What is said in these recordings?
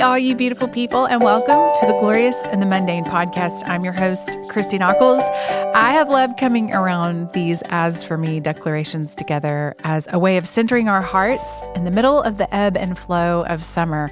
Hey, all you beautiful people, and welcome to the Glorious and the Mundane podcast. I'm your host, Christy Nockels. I have loved coming around these As For Me declarations together as a way of centering our hearts in the middle of the ebb and flow of summer.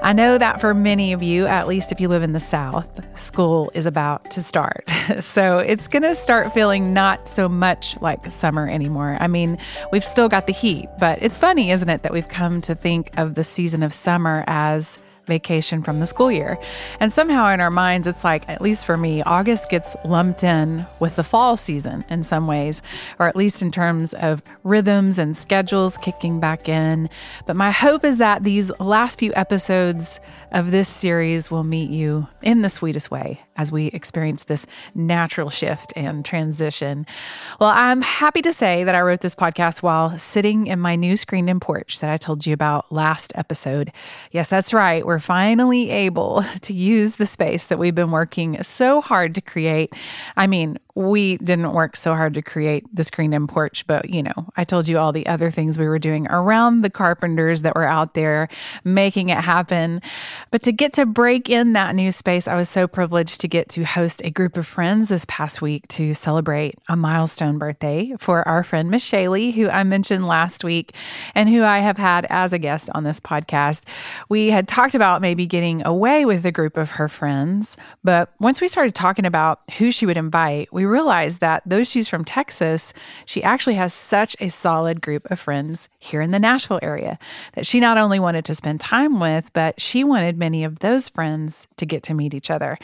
I know that for many of you, at least if you live in the South, school is about to start. So it's going to start feeling not so much like summer anymore. I mean, we've still got the heat, but it's funny, isn't it, that we've come to think of the season of summer as vacation from the school year. And somehow in our minds, it's like, at least for me, August gets lumped in with the fall season in some ways, or at least in terms of rhythms and schedules kicking back in. But my hope is that these last few episodes of this series will meet you in the sweetest way as we experience this natural shift and transition. Well, I'm happy to say that I wrote this podcast while sitting in my new screened-in porch that I told you about last episode. Yes, that's right. We're finally able to use the space that we've been working so hard to create. I mean, we didn't work so hard to create the screened-in porch, but, you know, I told you all the other things we were doing around the carpenters that were out there making it happen. But to get to break in that new space, I was so privileged to get to host a group of friends this past week to celebrate a milestone birthday for our friend, Michele, who I mentioned last week and who I have had as a guest on this podcast. We had talked about maybe getting away with a group of her friends, but once we started talking about who she would invite, we realized that though she's from Texas, she actually has such a solid group of friends here in the Nashville area that she not only wanted to spend time with, but she wanted many of those friends to get to meet each other.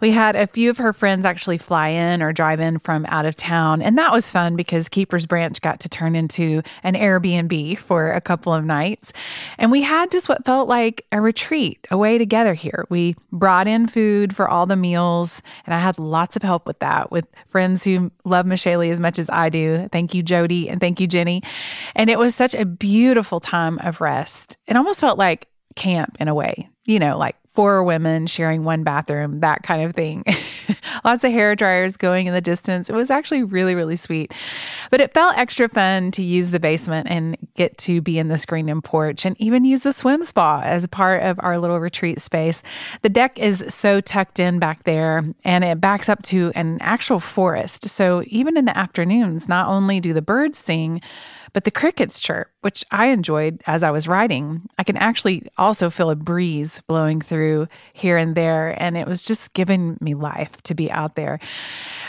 We had a few of her friends actually fly in or drive in from out of town, and that was fun because Keeper's Branch got to turn into an Airbnb for a couple of nights. And we had just what felt like a retreat away together here. We brought in food for all the meals, and I had lots of help with that, with friends who love Michele as much as I do. Thank you, Jody, and thank you, Jenny. And it was such a beautiful time of rest. It almost felt like camp in a way, you know, like four women sharing one bathroom, that kind of thing. Lots of hair dryers going in the distance. It was actually really, really sweet. But it felt extra fun to use the basement and get to be in the screened-in porch and even use the swim spa as part of our little retreat space. The deck is so tucked in back there, and it backs up to an actual forest. So even in the afternoons, not only do the birds sing, but the crickets chirp, which I enjoyed as I was riding. I can actually also feel a breeze blowing through here and there, and it was just giving me life to be out there.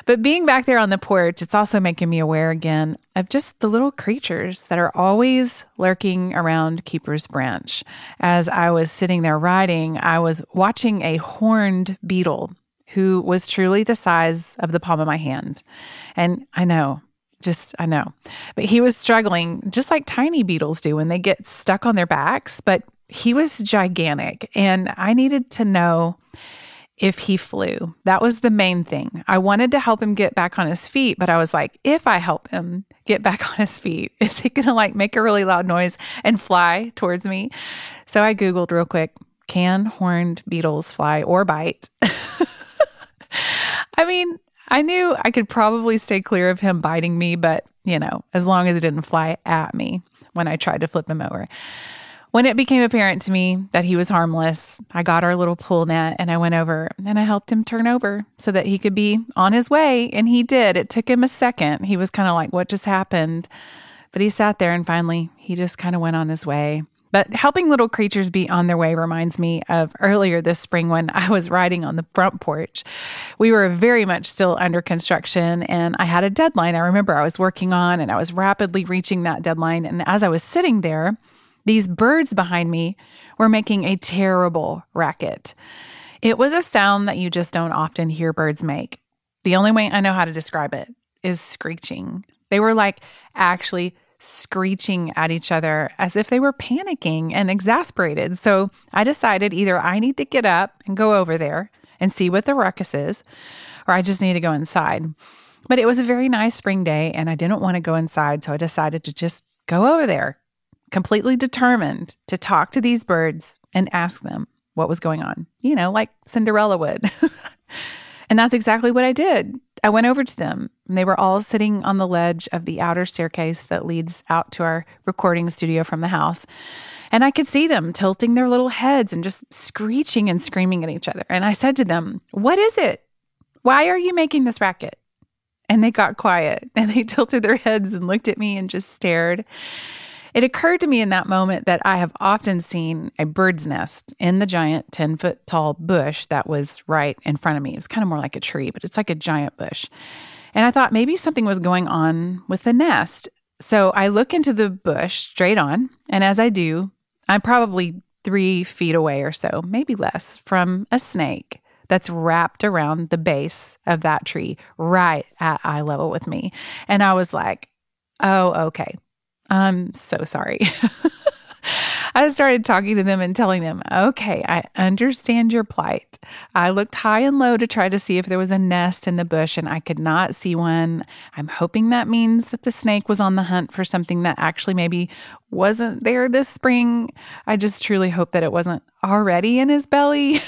But being back there on the porch, it's also making me aware again of just the little creatures that are always lurking around Keeper's Branch. As I was sitting there riding, I was watching a horned beetle who was truly the size of the palm of my hand. And I know. But he was struggling just like tiny beetles do when they get stuck on their backs, but he was gigantic, and I needed to know if he flew. That was the main thing. I wanted to help him get back on his feet, but I was like, if I help him get back on his feet, is he going to like make a really loud noise and fly towards me? So I Googled real quick, can horned beetles fly or bite? I mean, I knew I could probably stay clear of him biting me, but, you know, as long as it didn't fly at me when I tried to flip him over. When it became apparent to me that he was harmless, I got our little pool net and I went over and I helped him turn over so that he could be on his way. And he did. It took him a second. He was kind of like, what just happened? But he sat there and finally he just kind of went on his way. But helping little creatures be on their way reminds me of earlier this spring when I was riding on the front porch. We were very much still under construction, and I had a deadline I remember I was working on, and I was rapidly reaching that deadline. And as I was sitting there, these birds behind me were making a terrible racket. It was a sound that you just don't often hear birds make. The only way I know how to describe it is screeching. They were like actually screeching at each other as if they were panicking and exasperated. So I decided either I need to get up and go over there and see what the ruckus is, or I just need to go inside. But it was a very nice spring day and I didn't want to go inside, so I decided to just go over there, completely determined to talk to these birds and ask them what was going on, you know, like Cinderella would. And that's exactly what I did. I went over to them, and they were all sitting on the ledge of the outer staircase that leads out to our recording studio from the house. And I could see them tilting their little heads and just screeching and screaming at each other. And I said to them, "What is it? Why are you making this racket?" And they got quiet, and they tilted their heads and looked at me and just stared. It occurred to me in that moment that I have often seen a bird's nest in the giant 10-foot-tall bush that was right in front of me. It was kind of more like a tree, but it's like a giant bush. And I thought maybe something was going on with the nest. So I look into the bush straight on, and as I do, I'm probably 3 feet away or so, maybe less, from a snake that's wrapped around the base of that tree right at eye level with me. And I was like, oh, okay. I'm so sorry. I started talking to them and telling them, okay, I understand your plight. I looked high and low to try to see if there was a nest in the bush, and I could not see one. I'm hoping that means that the snake was on the hunt for something that actually maybe wasn't there this spring. I just truly hope that it wasn't already in his belly.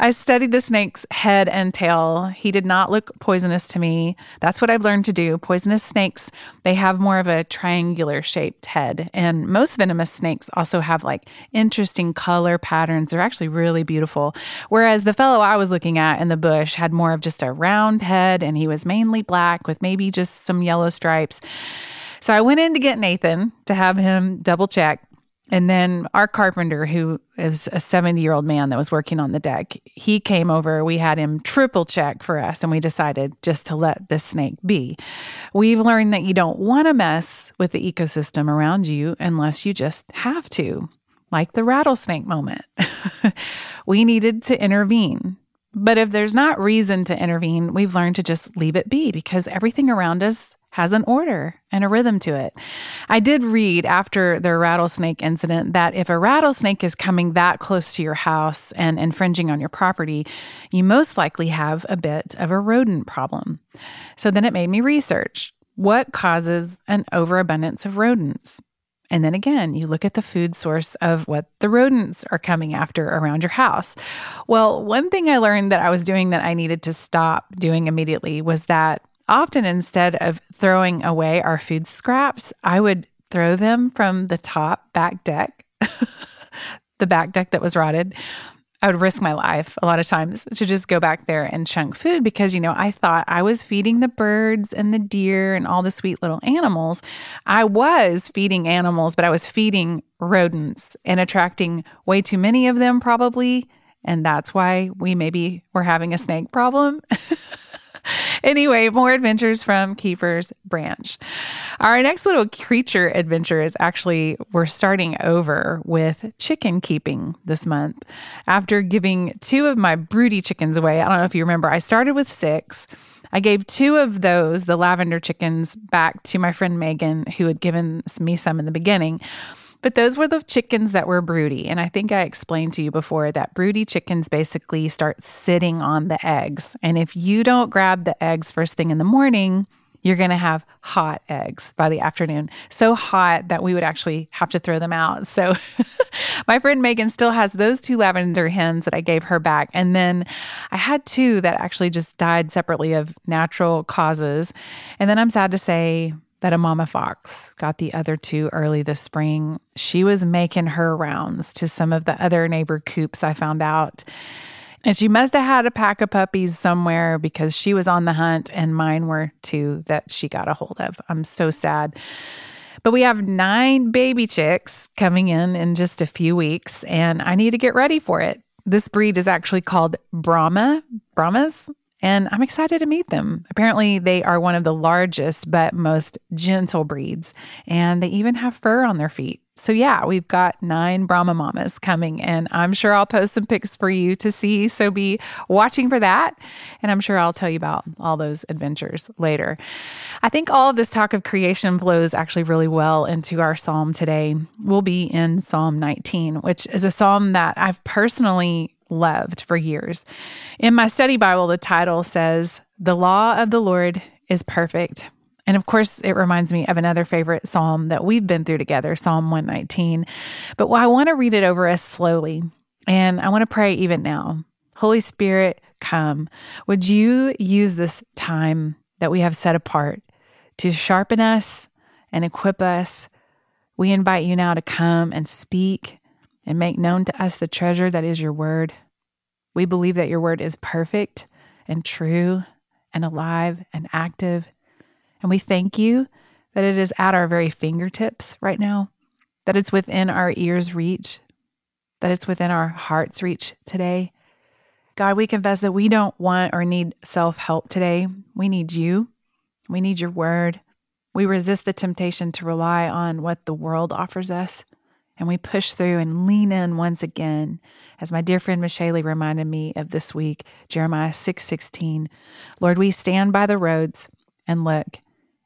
I studied the snake's head and tail. He did not look poisonous to me. That's what I've learned to do. Poisonous snakes, they have more of a triangular shaped head. And most venomous snakes also have like interesting color patterns. They're actually really beautiful. Whereas the fellow I was looking at in the bush had more of just a round head, and he was mainly black with maybe just some yellow stripes. So I went in to get Nathan to have him double check. And then our carpenter, who is a 70-year-old man that was working on the deck, he came over. We had him triple check for us, and we decided just to let this snake be. We've learned that you don't want to mess with the ecosystem around you unless you just have to, like the rattlesnake moment. We needed to intervene. But if there's not reason to intervene, we've learned to just leave it be because everything around us has an order and a rhythm to it. I did read after the rattlesnake incident that if a rattlesnake is coming that close to your house and infringing on your property, you most likely have a bit of a rodent problem. So then it made me research what causes an overabundance of rodents. And then again, you look at the food source of what the rodents are coming after around your house. Well, one thing I learned that I was doing that I needed to stop doing immediately was that often instead of throwing away our food scraps, I would throw them from the top back deck, the back deck that was rotted. I would risk my life a lot of times to just go back there and chunk food because, you know, I thought I was feeding the birds and the deer and all the sweet little animals. I was feeding animals, but I was feeding rodents and attracting way too many of them probably. And that's why we maybe were having a snake problem. Anyway, more adventures from Keeper's Branch. Our next little creature adventure is actually, we're starting over with chicken keeping this month. After giving 2 of my broody chickens away, I don't know if you remember, I started with 6. I gave 2 of those, the lavender chickens, back to my friend Megan, who had given me some in the beginning. But those were the chickens that were broody. And I think I explained to you before that broody chickens basically start sitting on the eggs. And if you don't grab the eggs first thing in the morning, you're going to have hot eggs by the afternoon. So hot that we would actually have to throw them out. So my friend Megan still has those 2 lavender hens that I gave her back. And then I had 2 that actually just died separately of natural causes. And then I'm sad to say that a mama fox got the other 2 early this spring. She was making her rounds to some of the other neighbor coops, I found out. And she must have had a pack of puppies somewhere because she was on the hunt, and mine were 2 that she got a hold of. I'm so sad. But we have 9 baby chicks coming in just a few weeks, and I need to get ready for it. This breed is actually called Brahmas. And I'm excited to meet them. Apparently, they are one of the largest but most gentle breeds, and they even have fur on their feet. So yeah, we've got 9 Brahma mamas coming, and I'm sure I'll post some pics for you to see, so be watching for that. And I'm sure I'll tell you about all those adventures later. I think all of this talk of creation flows actually really well into our psalm today. We'll be in Psalm 19, which is a psalm that I've personally loved for years. In my study Bible, the title says, "The law of the Lord is perfect." And of course, it reminds me of another favorite psalm that we've been through together, Psalm 119. But I want to read it over us slowly, and I want to pray even now. Holy Spirit, come. Would you use this time that we have set apart to sharpen us and equip us? We invite you now to come and speak and make known to us the treasure that is your word. We believe that your word is perfect and true and alive and active. And we thank you that it is at our very fingertips right now, that it's within our ears' reach, that it's within our heart's reach today. God, we confess that we don't want or need self-help today. We need you. We need your word. We resist the temptation to rely on what the world offers us, and we push through and lean in once again, as my dear friend Michele reminded me of this week, Jeremiah 6:16. Lord, we stand by the roads and look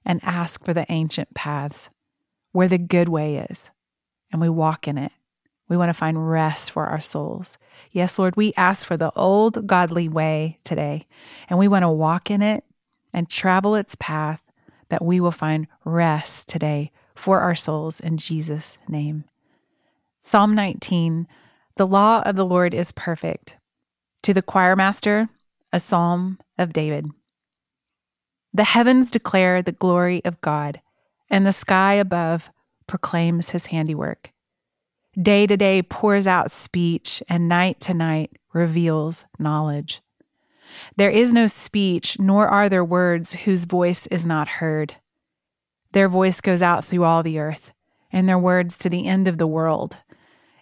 and ask for the ancient paths where the good way is, and we walk in it. We want to find rest for our souls. Yes, Lord, we ask for the old godly way today, and we want to walk in it and travel its path, that we will find rest today for our souls in Jesus' name. Psalm 19, the law of the Lord is perfect. To the choir master, a psalm of David. The heavens declare the glory of God, and the sky above proclaims his handiwork. Day to day pours out speech, and night to night reveals knowledge. There is no speech, nor are there words whose voice is not heard. Their voice goes out through all the earth, and their words to the end of the world.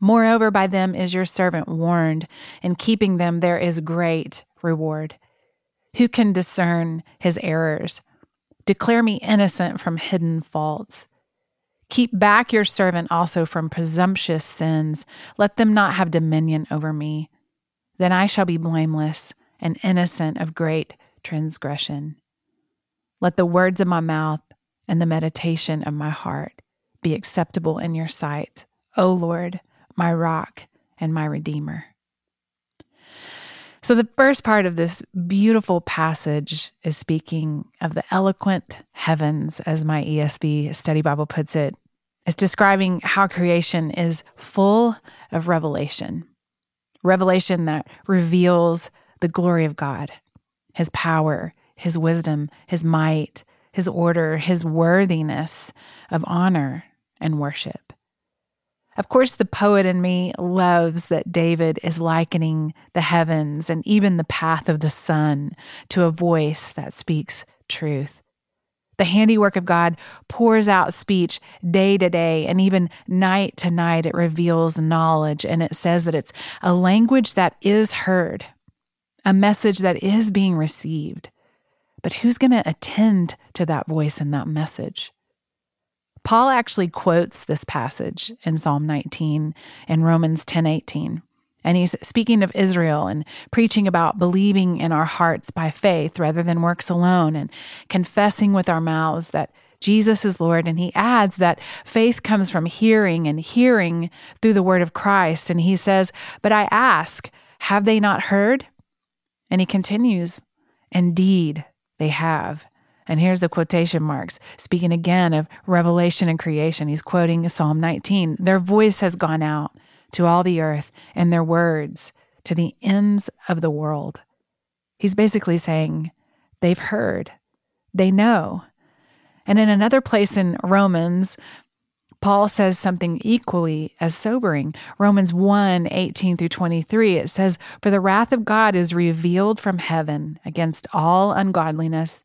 Moreover, by them is your servant warned, in keeping them there is great reward. Who can discern his errors? Declare me innocent from hidden faults. Keep back your servant also from presumptuous sins. Let them not have dominion over me. Then I shall be blameless and innocent of great transgression. Let the words of my mouth and the meditation of my heart be acceptable in your sight, O Lord, my rock and my redeemer. So the first part of this beautiful passage is speaking of the eloquent heavens, as my ESV study Bible puts it. It's describing how creation is full of revelation. Revelation that reveals the glory of God, his power, his wisdom, his might, his order, his worthiness of honor and worship. Of course, the poet in me loves that David is likening the heavens and even the path of the sun to a voice that speaks truth. The handiwork of God pours out speech day to day, and even night to night it reveals knowledge, and it says that it's a language that is heard, a message that is being received. But who's going to attend to that voice and that message? Paul actually quotes this passage in Psalm 19 and Romans 10:18, and he's speaking of Israel and preaching about believing in our hearts by faith rather than works alone, and confessing with our mouths that Jesus is Lord. And he adds that faith comes from hearing, and hearing through the word of Christ. And he says, "But I ask, have they not heard?" And he continues, "Indeed, they have." And here's the quotation marks, speaking again of revelation and creation. He's quoting Psalm 19. Their voice has gone out to all the earth, and their words to the ends of the world. He's basically saying they've heard, they know. And in another place in Romans, Paul says something equally as sobering. Romans 1:18 through 23, it says, "For the wrath of God is revealed from heaven against all ungodliness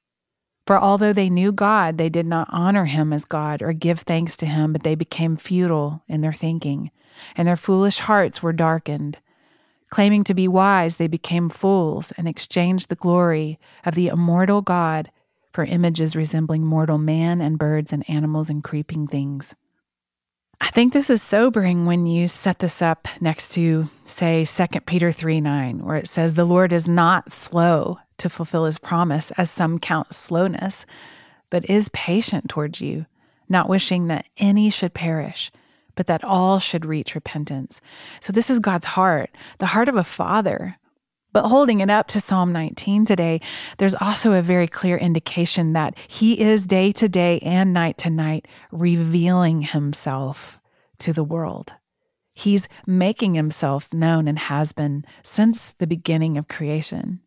For although they knew God, they did not honor him as God or give thanks to him, but they became futile in their thinking, and their foolish hearts were darkened. Claiming to be wise, they became fools and exchanged the glory of the immortal God for images resembling mortal man and birds and animals and creeping things. I think this is sobering when you set this up next to, say, 2 Peter 3:9, where it says, "The Lord is not slow to fulfill his promise, as some count slowness, but is patient towards you, not wishing that any should perish, but that all should reach repentance." So this is God's heart, the heart of a father. But holding it up to Psalm 19 today, there's also a very clear indication that he is day to day and night to night revealing himself to the world. He's making himself known and has been since the beginning of creation.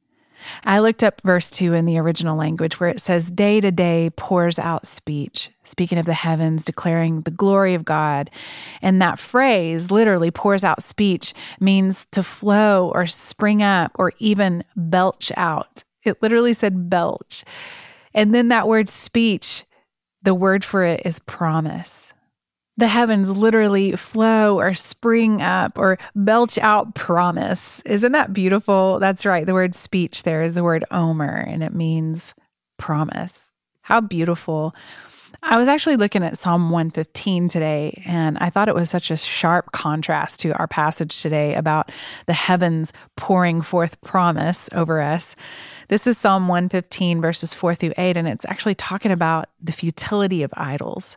I looked up verse 2 in the original language where it says, "Day to day pours out speech," speaking of the heavens, declaring the glory of God. And that phrase, literally pours out speech, means to flow or spring up or even belch out. It literally said belch. And then that word speech, the word for it is promise. The heavens literally flow or spring up or belch out promise. Isn't that beautiful? That's right. The word speech there is the word omer, and it means promise. How beautiful. I was actually looking at Psalm 115 today, and I thought it was such a sharp contrast to our passage today about the heavens pouring forth promise over us. This is Psalm 115 verses 4-8, and it's actually talking about the futility of idols.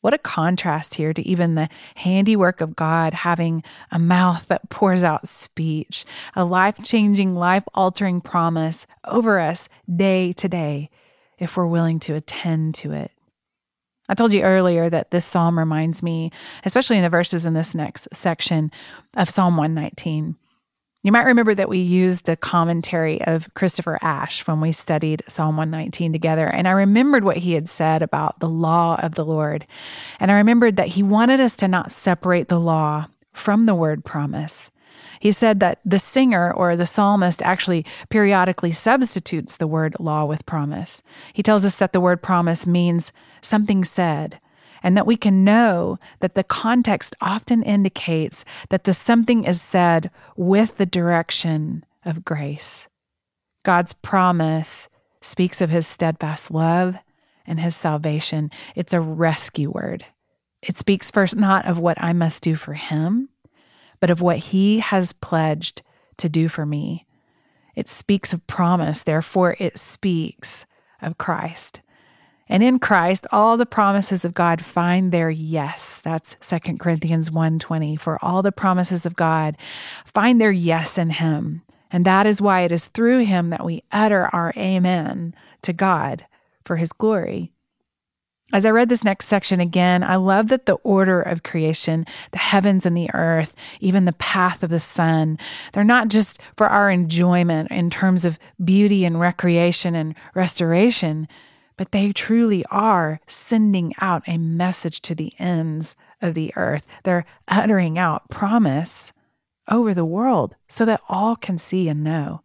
What a contrast here to even the handiwork of God having a mouth that pours out speech, a life-changing, life-altering promise over us day to day if we're willing to attend to it. I told you earlier that this psalm reminds me, especially in the verses in this next section, of Psalm 119. You might remember that we used the commentary of Christopher Ash when we studied Psalm 119 together, and I remembered what he had said about the law of the Lord. And I remembered that he wanted us to not separate the law from the word promise. He said that the singer or the psalmist actually periodically substitutes the word law with promise. He tells us that the word promise means something said, and that we can know that the context often indicates that the something is said with the direction of grace. God's promise speaks of his steadfast love and his salvation. It's a rescue word. It speaks first not of what I must do for him, but of what he has pledged to do for me. It speaks of promise, therefore it speaks of Christ. And in Christ, all the promises of God find their yes. That's 2 Corinthians 1:20. For all the promises of God find their yes in him. And that is why it is through him that we utter our amen to God for his glory. As I read this next section again, I love that the order of creation, the heavens and the earth, even the path of the sun, they're not just for our enjoyment in terms of beauty and recreation and restoration, but they truly are sending out a message to the ends of the earth. They're uttering out promise over the world so that all can see and know.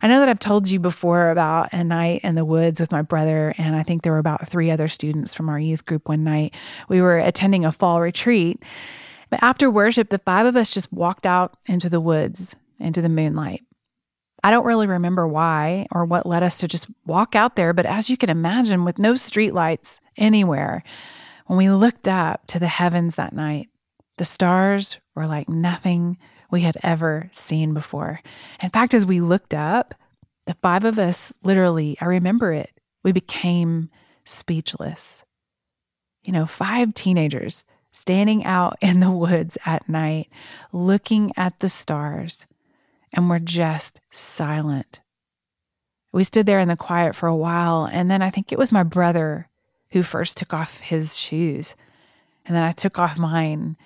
I know that I've told you before about a night in the woods with my brother, and I think there were about 3 other students from our youth group one night. We were attending a fall retreat, but after worship, the 5 of us just walked out into the woods, into the moonlight. I don't really remember why or what led us to just walk out there, but as you can imagine, with no streetlights anywhere, when we looked up to the heavens that night, the stars were like nothing we had ever seen before. In fact, as we looked up, the five of us literally, I remember it, we became speechless. You know, five teenagers standing out in the woods at night, looking at the stars, and we're just silent. We stood there in the quiet for a while, and then I think it was my brother who first took off his shoes, and then I took off mine.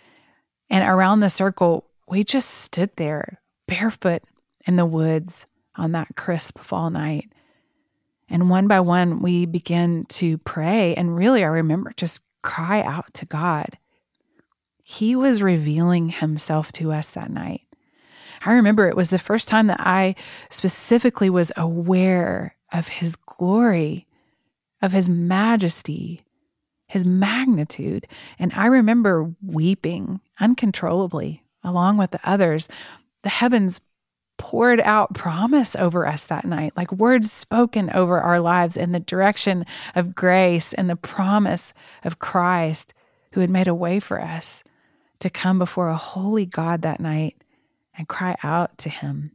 And around the circle, we just stood there barefoot in the woods on that crisp fall night. And one by one, we began to pray. And really, I remember just cry out to God. He was revealing himself to us that night. I remember it was the first time that I specifically was aware of his glory, of his majesty, his magnitude. And I remember weeping uncontrollably along with the others. The heavens poured out promise over us that night, like words spoken over our lives in the direction of grace and the promise of Christ, who had made a way for us to come before a holy God that night and cry out to him.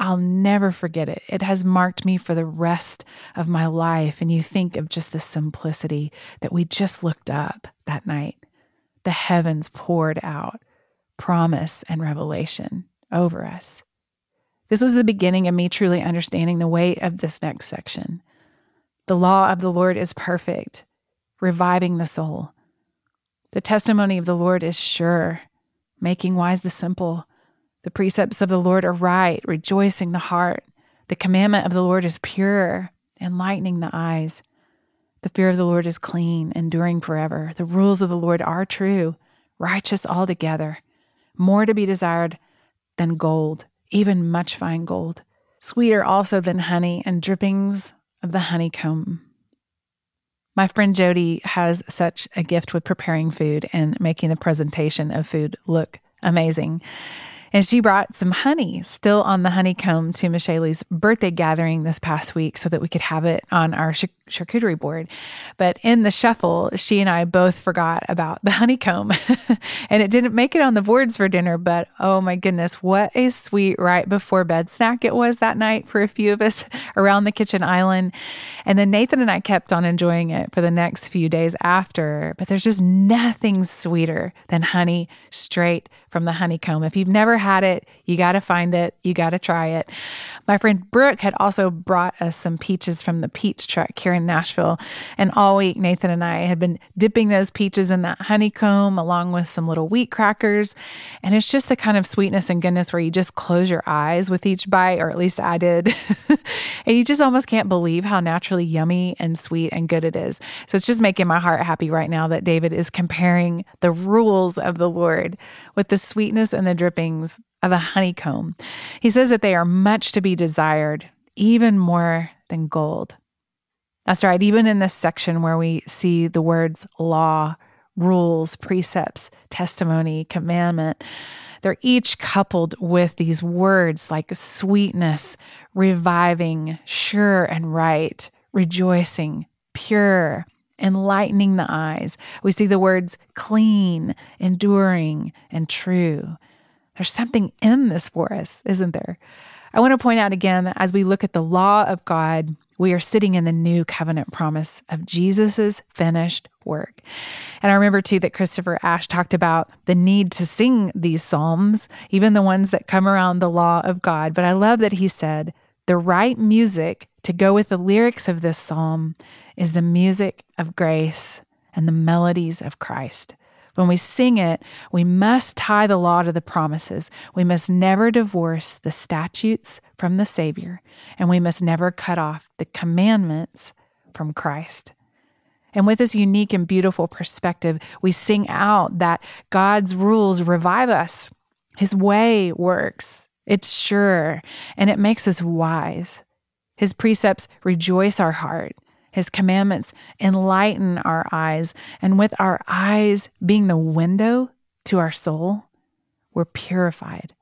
I'll never forget it. It has marked me for the rest of my life. And you think of just the simplicity that we just looked up that night. The heavens poured out promise and revelation over us. This was the beginning of me truly understanding the weight of this next section. The law of the Lord is perfect, reviving the soul. The testimony of the Lord is sure, making wise the simple. The precepts of the Lord are right, rejoicing the heart. The commandment of the Lord is pure, enlightening the eyes. The fear of the Lord is clean, enduring forever. The rules of the Lord are true, righteous altogether. More to be desired than gold, even much fine gold. Sweeter also than honey and drippings of the honeycomb. My friend Jody has such a gift with preparing food and making the presentation of food look amazing. And she brought some honey still on the honeycomb to Michele's birthday gathering this past week so that we could have it on our charcuterie board. But in the shuffle, she and I both forgot about the honeycomb and it didn't make it on the boards for dinner. But oh my goodness, what a sweet right before bed snack it was that night for a few of us around the kitchen island. And then Nathan and I kept on enjoying it for the next few days after. But there's just nothing sweeter than honey straight from the honeycomb. If you've never had it, you got to find it. You got to try it. My friend Brooke had also brought us some peaches from the peach truck here in Nashville. And all week, Nathan and I had been dipping those peaches in that honeycomb along with some little wheat crackers. And it's just the kind of sweetness and goodness where you just close your eyes with each bite, or at least I did. And you just almost can't believe how naturally yummy and sweet and good it is. So it's just making my heart happy right now that David is comparing the rules of the Lord with the sweetness and the drippings of a honeycomb. He says that they are much to be desired, even more than gold. That's right. Even in this section where we see the words law, rules, precepts, testimony, commandment, they're each coupled with these words like sweetness, reviving, sure and right, rejoicing, pure, enlightening the eyes. We see the words clean, enduring, and true. There's something in this for us, isn't there? I want to point out again that as we look at the law of God, we are sitting in the new covenant promise of Jesus's finished work. And I remember too that Christopher Ash talked about the need to sing these psalms, even the ones that come around the law of God. But I love that he said, the right music to go with the lyrics of this psalm is the music of grace and the melodies of Christ. When we sing it, we must tie the law to the promises. We must never divorce the statutes from the Savior, and we must never cut off the commandments from Christ. And with this unique and beautiful perspective, we sing out that God's rules revive us. His way works. It's sure, and it makes us wise. His precepts rejoice our heart. His commandments enlighten our eyes, and with our eyes being the window to our soul, we're purified.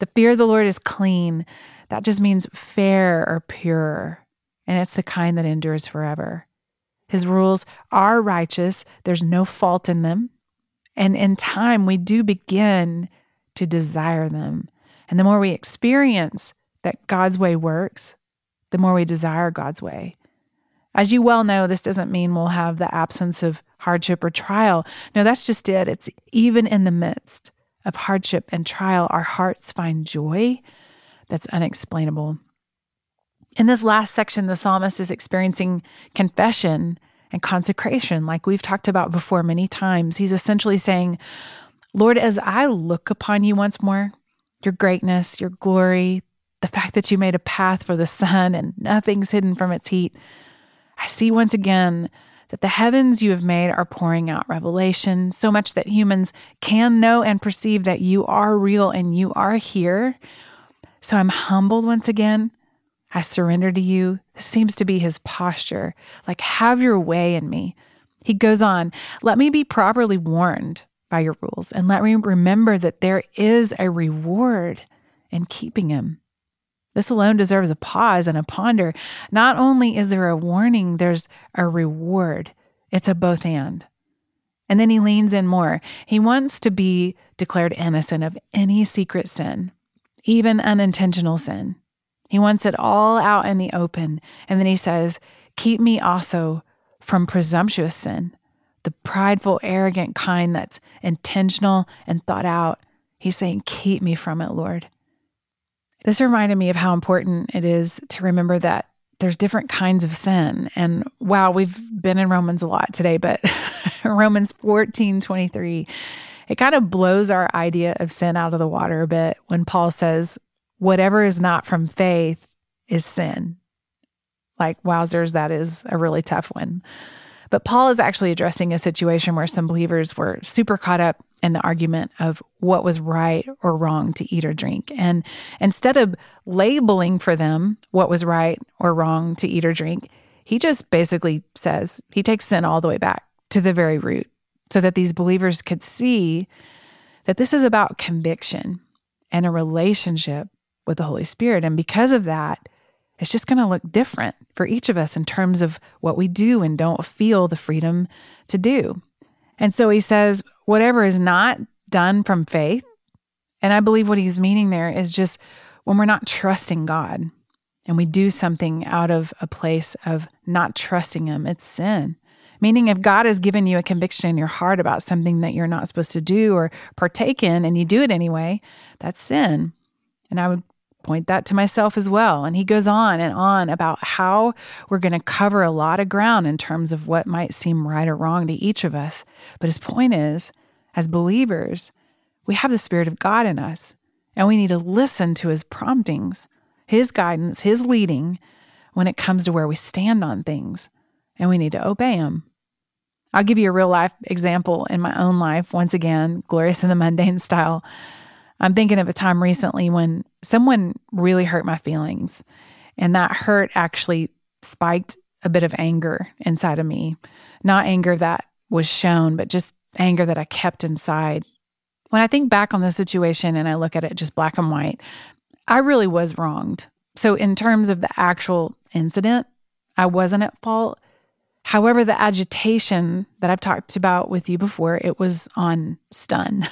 The fear of the Lord is clean. That just means fair or pure, and it's the kind that endures forever. His rules are righteous. There's no fault in them, And in time, we do begin to desire them. And the more we experience that God's way works, the more we desire God's way. As you well know, this doesn't mean we'll have the absence of hardship or trial. No, that's just it. It's even in the midst of hardship and trial, our hearts find joy that's unexplainable. In this last section, the psalmist is experiencing confession and consecration, like we've talked about before many times. He's essentially saying, Lord, as I look upon you once more, your greatness, your glory, the fact that you made a path for the sun and nothing's hidden from its heat, I see once again that the heavens you have made are pouring out revelation, so much that humans can know and perceive that you are real and you are here. So I'm humbled once again. I surrender to you. This seems to be his posture. Like, have your way in me. He goes on, let me be properly warned by your rules, and let me remember that there is a reward in keeping him. This alone deserves a pause and a ponder. Not only is there a warning, there's a reward. It's a both and. And then he leans in more. He wants to be declared innocent of any secret sin, even unintentional sin. He wants it all out in the open. And then he says, keep me also from presumptuous sin, the prideful, arrogant kind that's intentional and thought out. He's saying, keep me from it, Lord. This reminded me of how important it is to remember that there's different kinds of sin. And wow, we've been in Romans a lot today, but Romans 14:23, it kind of blows our idea of sin out of the water a bit when Paul says, whatever is not from faith is sin. Like, wowzers, that is a really tough one. But Paul is actually addressing a situation where some believers were super caught up in the argument of what was right or wrong to eat or drink. And instead of labeling for them what was right or wrong to eat or drink, he just basically says, he takes sin all the way back to the very root so that these believers could see that this is about conviction and a relationship with the Holy Spirit. And because of that, it's just going to look different for each of us in terms of what we do and don't feel the freedom to do. And so he says, whatever is not done from faith, and I believe what he's meaning there is just when we're not trusting God and we do something out of a place of not trusting him, it's sin. Meaning if God has given you a conviction in your heart about something that you're not supposed to do or partake in and you do it anyway, that's sin. And I would point that to myself as well. And he goes on and on about how we're going to cover a lot of ground in terms of what might seem right or wrong to each of us. But his point is, as believers, we have the Spirit of God in us, and we need to listen to his promptings, his guidance, his leading when it comes to where we stand on things, and we need to obey him. I'll give you a real life example in my own life. Once again, glorious in the mundane style. I'm thinking of a time recently when someone really hurt my feelings, and that hurt actually spiked a bit of anger inside of me. Not anger that was shown, but just anger that I kept inside. When I think back on the situation and I look at it just black and white, I really was wronged. So in terms of the actual incident, I wasn't at fault. However, the agitation that I've talked about with you before, it was on stun.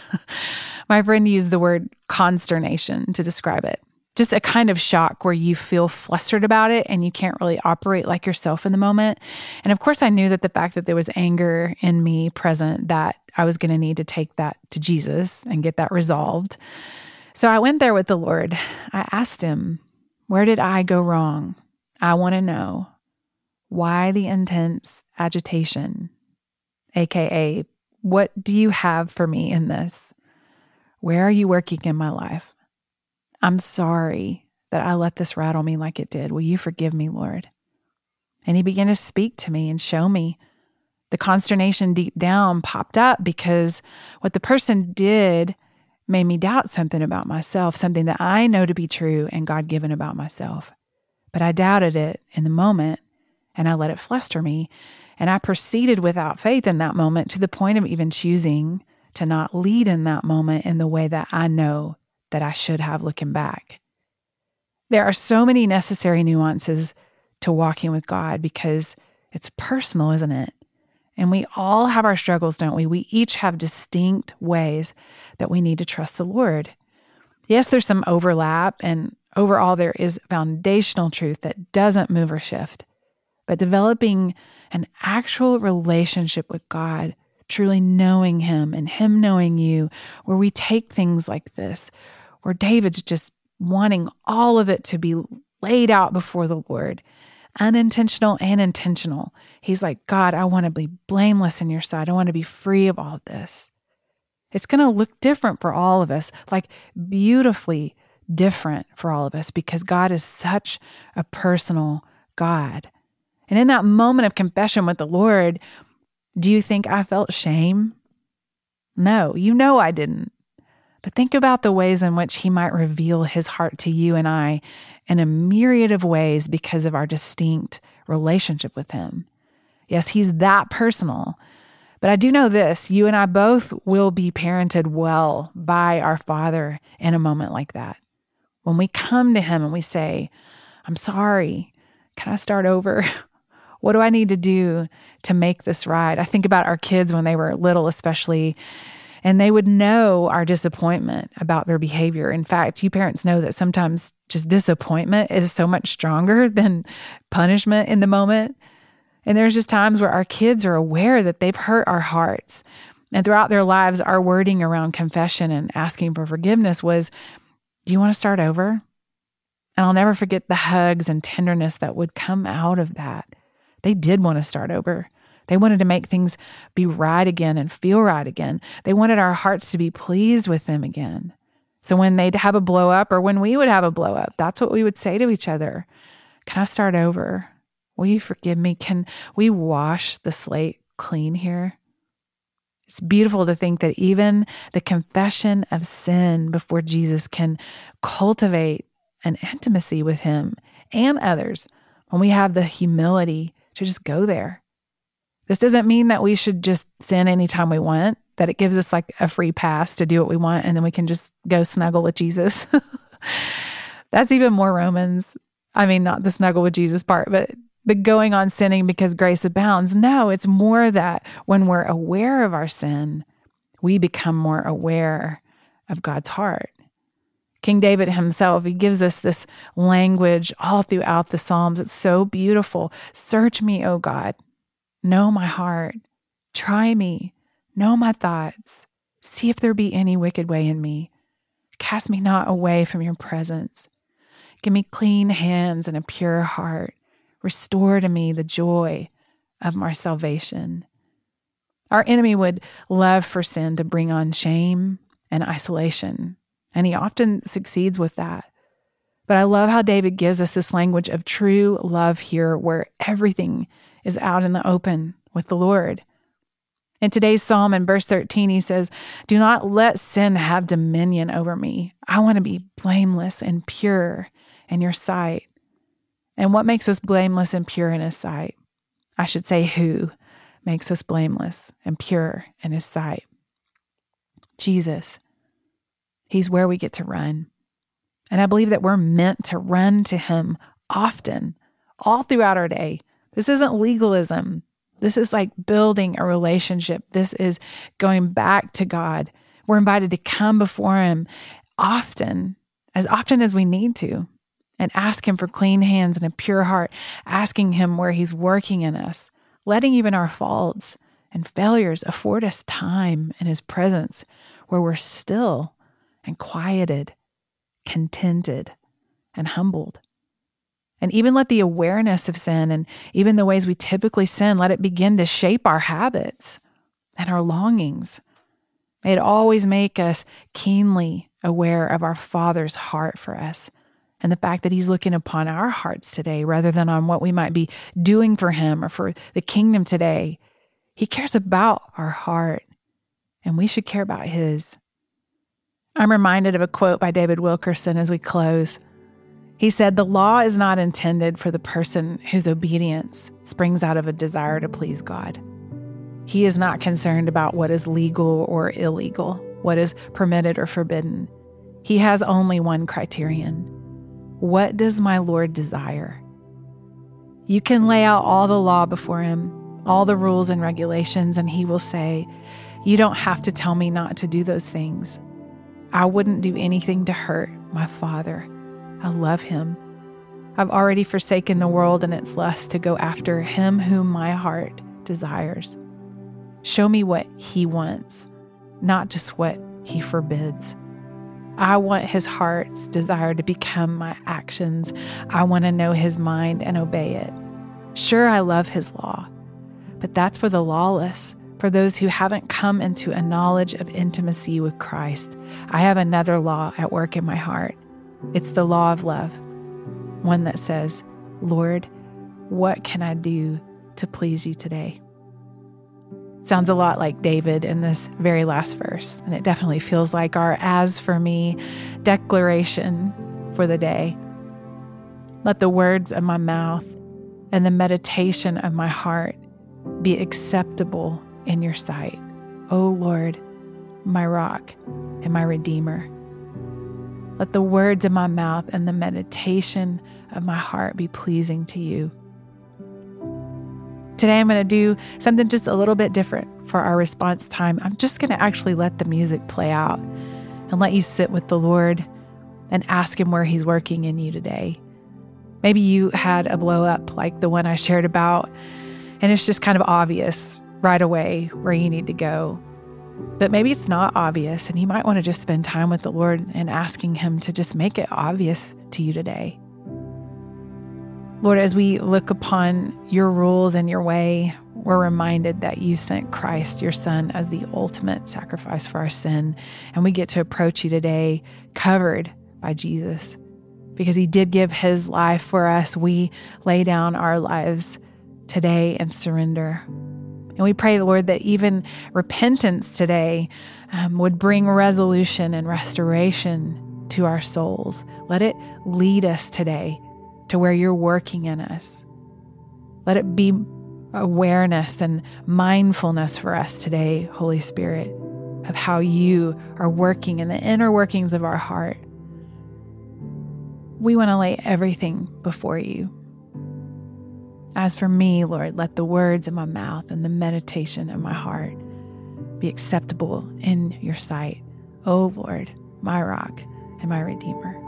My friend used the word consternation to describe it. Just a kind of shock where you feel flustered about it and you can't really operate like yourself in the moment. And of course, I knew that the fact that there was anger in me present, that I was going to need to take that to Jesus and get that resolved. So I went there with the Lord. I asked him, where did I go wrong? I want to know. Why the intense agitation? AKA, what do you have for me in this? Where are you working in my life? I'm sorry that I let this rattle me like it did. Will you forgive me, Lord? And he began to speak to me and show me. The consternation deep down popped up because what the person did made me doubt something about myself, something that I know to be true and God-given about myself. But I doubted it in the moment. And I let it fluster me. And I proceeded without faith in that moment to the point of even choosing to not lead in that moment in the way that I know that I should have looking back. There are so many necessary nuances to walking with God because it's personal, isn't it? And we all have our struggles, don't we? We each have distinct ways that we need to trust the Lord. Yes, there's some overlap, and overall there is foundational truth that doesn't move or shift. But developing an actual relationship with God, truly knowing Him and Him knowing you, where we take things like this, where David's just wanting all of it to be laid out before the Lord, unintentional and intentional. He's like, God, I want to be blameless in your sight. I want to be free of all of this. It's going to look different for all of us, like beautifully different for all of us, because God is such a personal God. And in that moment of confession with the Lord, do you think I felt shame? No, you know I didn't. But think about the ways in which He might reveal His heart to you and I in a myriad of ways because of our distinct relationship with Him. Yes, He's that personal. But I do know this, you and I both will be parented well by our Father in a moment like that. When we come to Him and we say, I'm sorry, can I start over? What do I need to do to make this right? I think about our kids when they were little, especially, and they would know our disappointment about their behavior. In fact, you parents know that sometimes just disappointment is so much stronger than punishment in the moment. And there's just times where our kids are aware that they've hurt our hearts. And throughout their lives, our wording around confession and asking for forgiveness was, do you want to start over? And I'll never forget the hugs and tenderness that would come out of that. They did want to start over. They wanted to make things be right again and feel right again. They wanted our hearts to be pleased with them again. So when they'd have a blow up or when we would have a blow up, that's what we would say to each other. Can I start over? Will you forgive me? Can we wash the slate clean here? It's beautiful to think that even the confession of sin before Jesus can cultivate an intimacy with Him and others when we have the humility to just go there. This doesn't mean that we should just sin anytime we want, that it gives us like a free pass to do what we want and then we can just go snuggle with Jesus. That's even more Romans. I mean, not the snuggle with Jesus part, but going on sinning because grace abounds. No, it's more that when we're aware of our sin, we become more aware of God's heart. King David himself, he gives us this language all throughout the Psalms. It's so beautiful. Search me, O God. Know my heart, try me, know my thoughts, see if there be any wicked way in me. Cast me not away from your presence. Give me clean hands and a pure heart. Restore to me the joy of my salvation. Our enemy would love for sin to bring on shame and isolation, and he often succeeds with that. But I love how David gives us this language of true love here, where everything is out in the open with the Lord. In today's psalm, in verse 13, he says, do not let sin have dominion over me. I want to be blameless and pure in your sight. And what makes us blameless and pure in His sight? I should say, who makes us blameless and pure in His sight? Jesus. He's where we get to run. And I believe that we're meant to run to Him often, all throughout our day. This isn't legalism. This is like building a relationship. This is going back to God. We're invited to come before Him often as we need to, and ask Him for clean hands and a pure heart, asking Him where He's working in us, letting even our faults and failures afford us time in His presence where we're still and quieted, contented, and humbled. And even let the awareness of sin and even the ways we typically sin, let it begin to shape our habits and our longings. May it always make us keenly aware of our Father's heart for us and the fact that He's looking upon our hearts today rather than on what we might be doing for Him or for the kingdom today. He cares about our heart, and we should care about His. I'm reminded of a quote by David Wilkerson as we close. He said, the law is not intended for the person whose obedience springs out of a desire to please God. He is not concerned about what is legal or illegal, what is permitted or forbidden. He has only one criterion. What does my Lord desire? You can lay out all the law before Him, all the rules and regulations, and He will say, "You don't have to tell me not to do those things. I wouldn't do anything to hurt my Father. I love Him. I've already forsaken the world and its lust to go after Him whom my heart desires." Show me what He wants, not just what He forbids. I want His heart's desire to become my actions. I want to know His mind and obey it. Sure, I love His law, but that's for the lawless, for those who haven't come into a knowledge of intimacy with Christ. I have another law at work in my heart. It's the law of love, one that says, "Lord, what can I do to please you today?" Sounds a lot like David in this very last verse, and it definitely feels like our "as for me" declaration for the day. Let the words of my mouth and the meditation of my heart be acceptable in your sight, O Lord, my rock and my redeemer. Let the words of my mouth and the meditation of my heart be pleasing to you. Today I'm going to do something just a little bit different for our response time. I'm just going to actually let the music play out and let you sit with the Lord and ask Him where He's working in you today. Maybe you had a blow up like the one I shared about, and it's just kind of obvious right away where you need to go. But maybe it's not obvious, and you might want to just spend time with the Lord and asking Him to just make it obvious to you today. Lord, as we look upon your rules and your way, we're reminded that you sent Christ, your Son, as the ultimate sacrifice for our sin. And we get to approach you today covered by Jesus. Because He did give His life for us, we lay down our lives today and surrender. And we pray, Lord, that even repentance today would bring resolution and restoration to our souls. Let it lead us today to where you're working in us. Let it be awareness and mindfulness for us today, Holy Spirit, of how you are working in the inner workings of our heart. We want to lay everything before you. As for me, Lord, let the words of my mouth and the meditation of my heart be acceptable in your sight, O Lord, my rock and my redeemer.